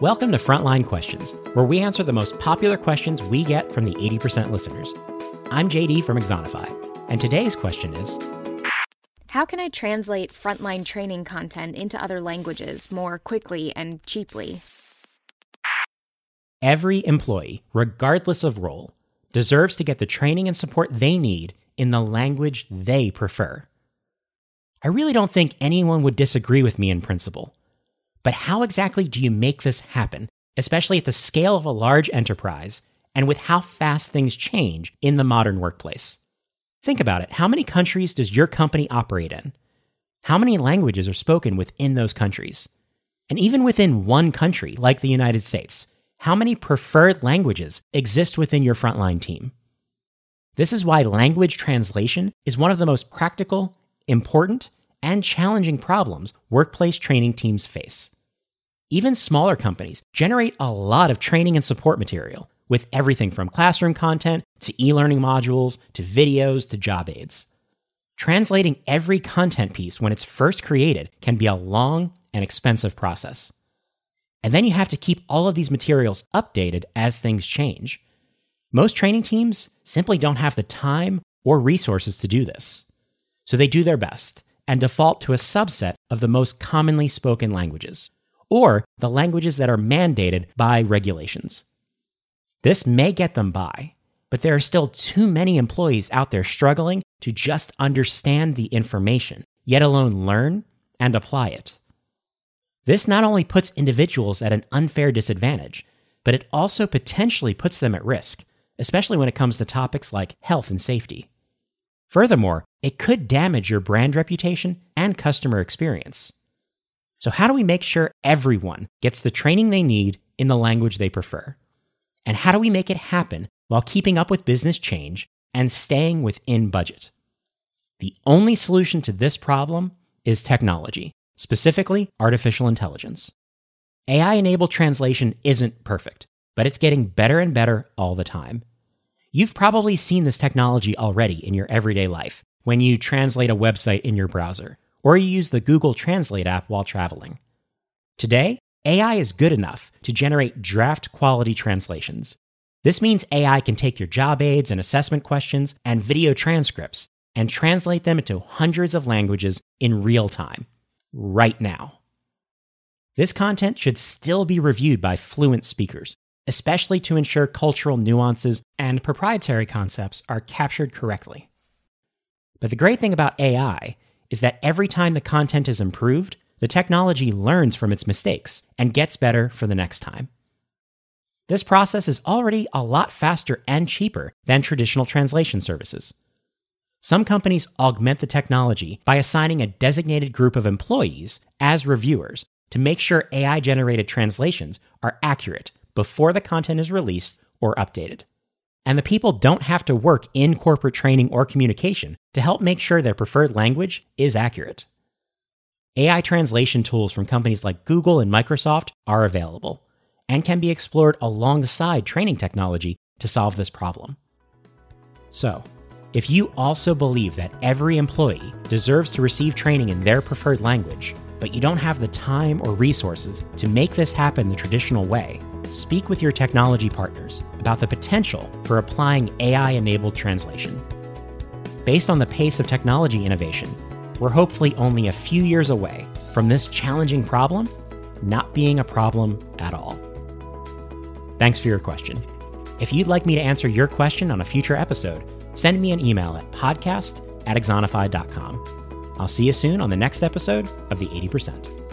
Welcome to Frontline Questions, where we answer the most popular questions we get from the 80% listeners. I'm JD from Axonify, and today's question is, how can I translate frontline training content into other languages more quickly and cheaply? Every employee, regardless of role, deserves to get the training and support they need in the language they prefer. I really don't think anyone would disagree with me in principle. But how exactly do you make this happen, especially at the scale of a large enterprise and with how fast things change in the modern workplace? Think about it. How many countries does your company operate in? How many languages are spoken within those countries? And even within one country, like the United States, how many preferred languages exist within your frontline team? This is why language translation is one of the most practical, important, and challenging problems workplace training teams face. Even smaller companies generate a lot of training and support material, with everything from classroom content to e-learning modules to videos to job aids. Translating every content piece when it's first created can be a long and expensive process. And then you have to keep all of these materials updated as things change. Most training teams simply don't have the time or resources to do this. So they do their best and default to a subset of the most commonly spoken languages, or the languages that are mandated by regulations. This may get them by, but there are still too many employees out there struggling to just understand the information, yet alone learn and apply it. This not only puts individuals at an unfair disadvantage, but it also potentially puts them at risk, especially when it comes to topics like health and safety. Furthermore, it could damage your brand reputation and customer experience. So how do we make sure everyone gets the training they need in the language they prefer? And how do we make it happen while keeping up with business change and staying within budget? The only solution to this problem is technology, specifically artificial intelligence. AI-enabled translation isn't perfect, but it's getting better and better all the time. You've probably seen this technology already in your everyday life when you translate a website in your browser or you use the Google Translate app while traveling. Today, AI is good enough to generate draft quality translations. This means AI can take your job aids and assessment questions and video transcripts and translate them into hundreds of languages in real time, right now. This content should still be reviewed by fluent speakers, especially to ensure cultural nuances and proprietary concepts are captured correctly. But the great thing about AI is that every time the content is improved, the technology learns from its mistakes and gets better for the next time. This process is already a lot faster and cheaper than traditional translation services. Some companies augment the technology by assigning a designated group of employees as reviewers to make sure AI-generated translations are accurate before the content is released or updated. And the people don't have to work in corporate training or communication to help make sure their preferred language is accurate. AI translation tools from companies like Google and Microsoft are available and can be explored alongside training technology to solve this problem. So, if you also believe that every employee deserves to receive training in their preferred language, but you don't have the time or resources to make this happen the traditional way, speak with your technology partners about the potential for applying AI-enabled translation. Based on the pace of technology innovation, we're hopefully only a few years away from this challenging problem not being a problem at all. Thanks for your question. If you'd like me to answer your question on a future episode, send me an email at podcast@axonify.com. I'll see you soon on the next episode of The 80%.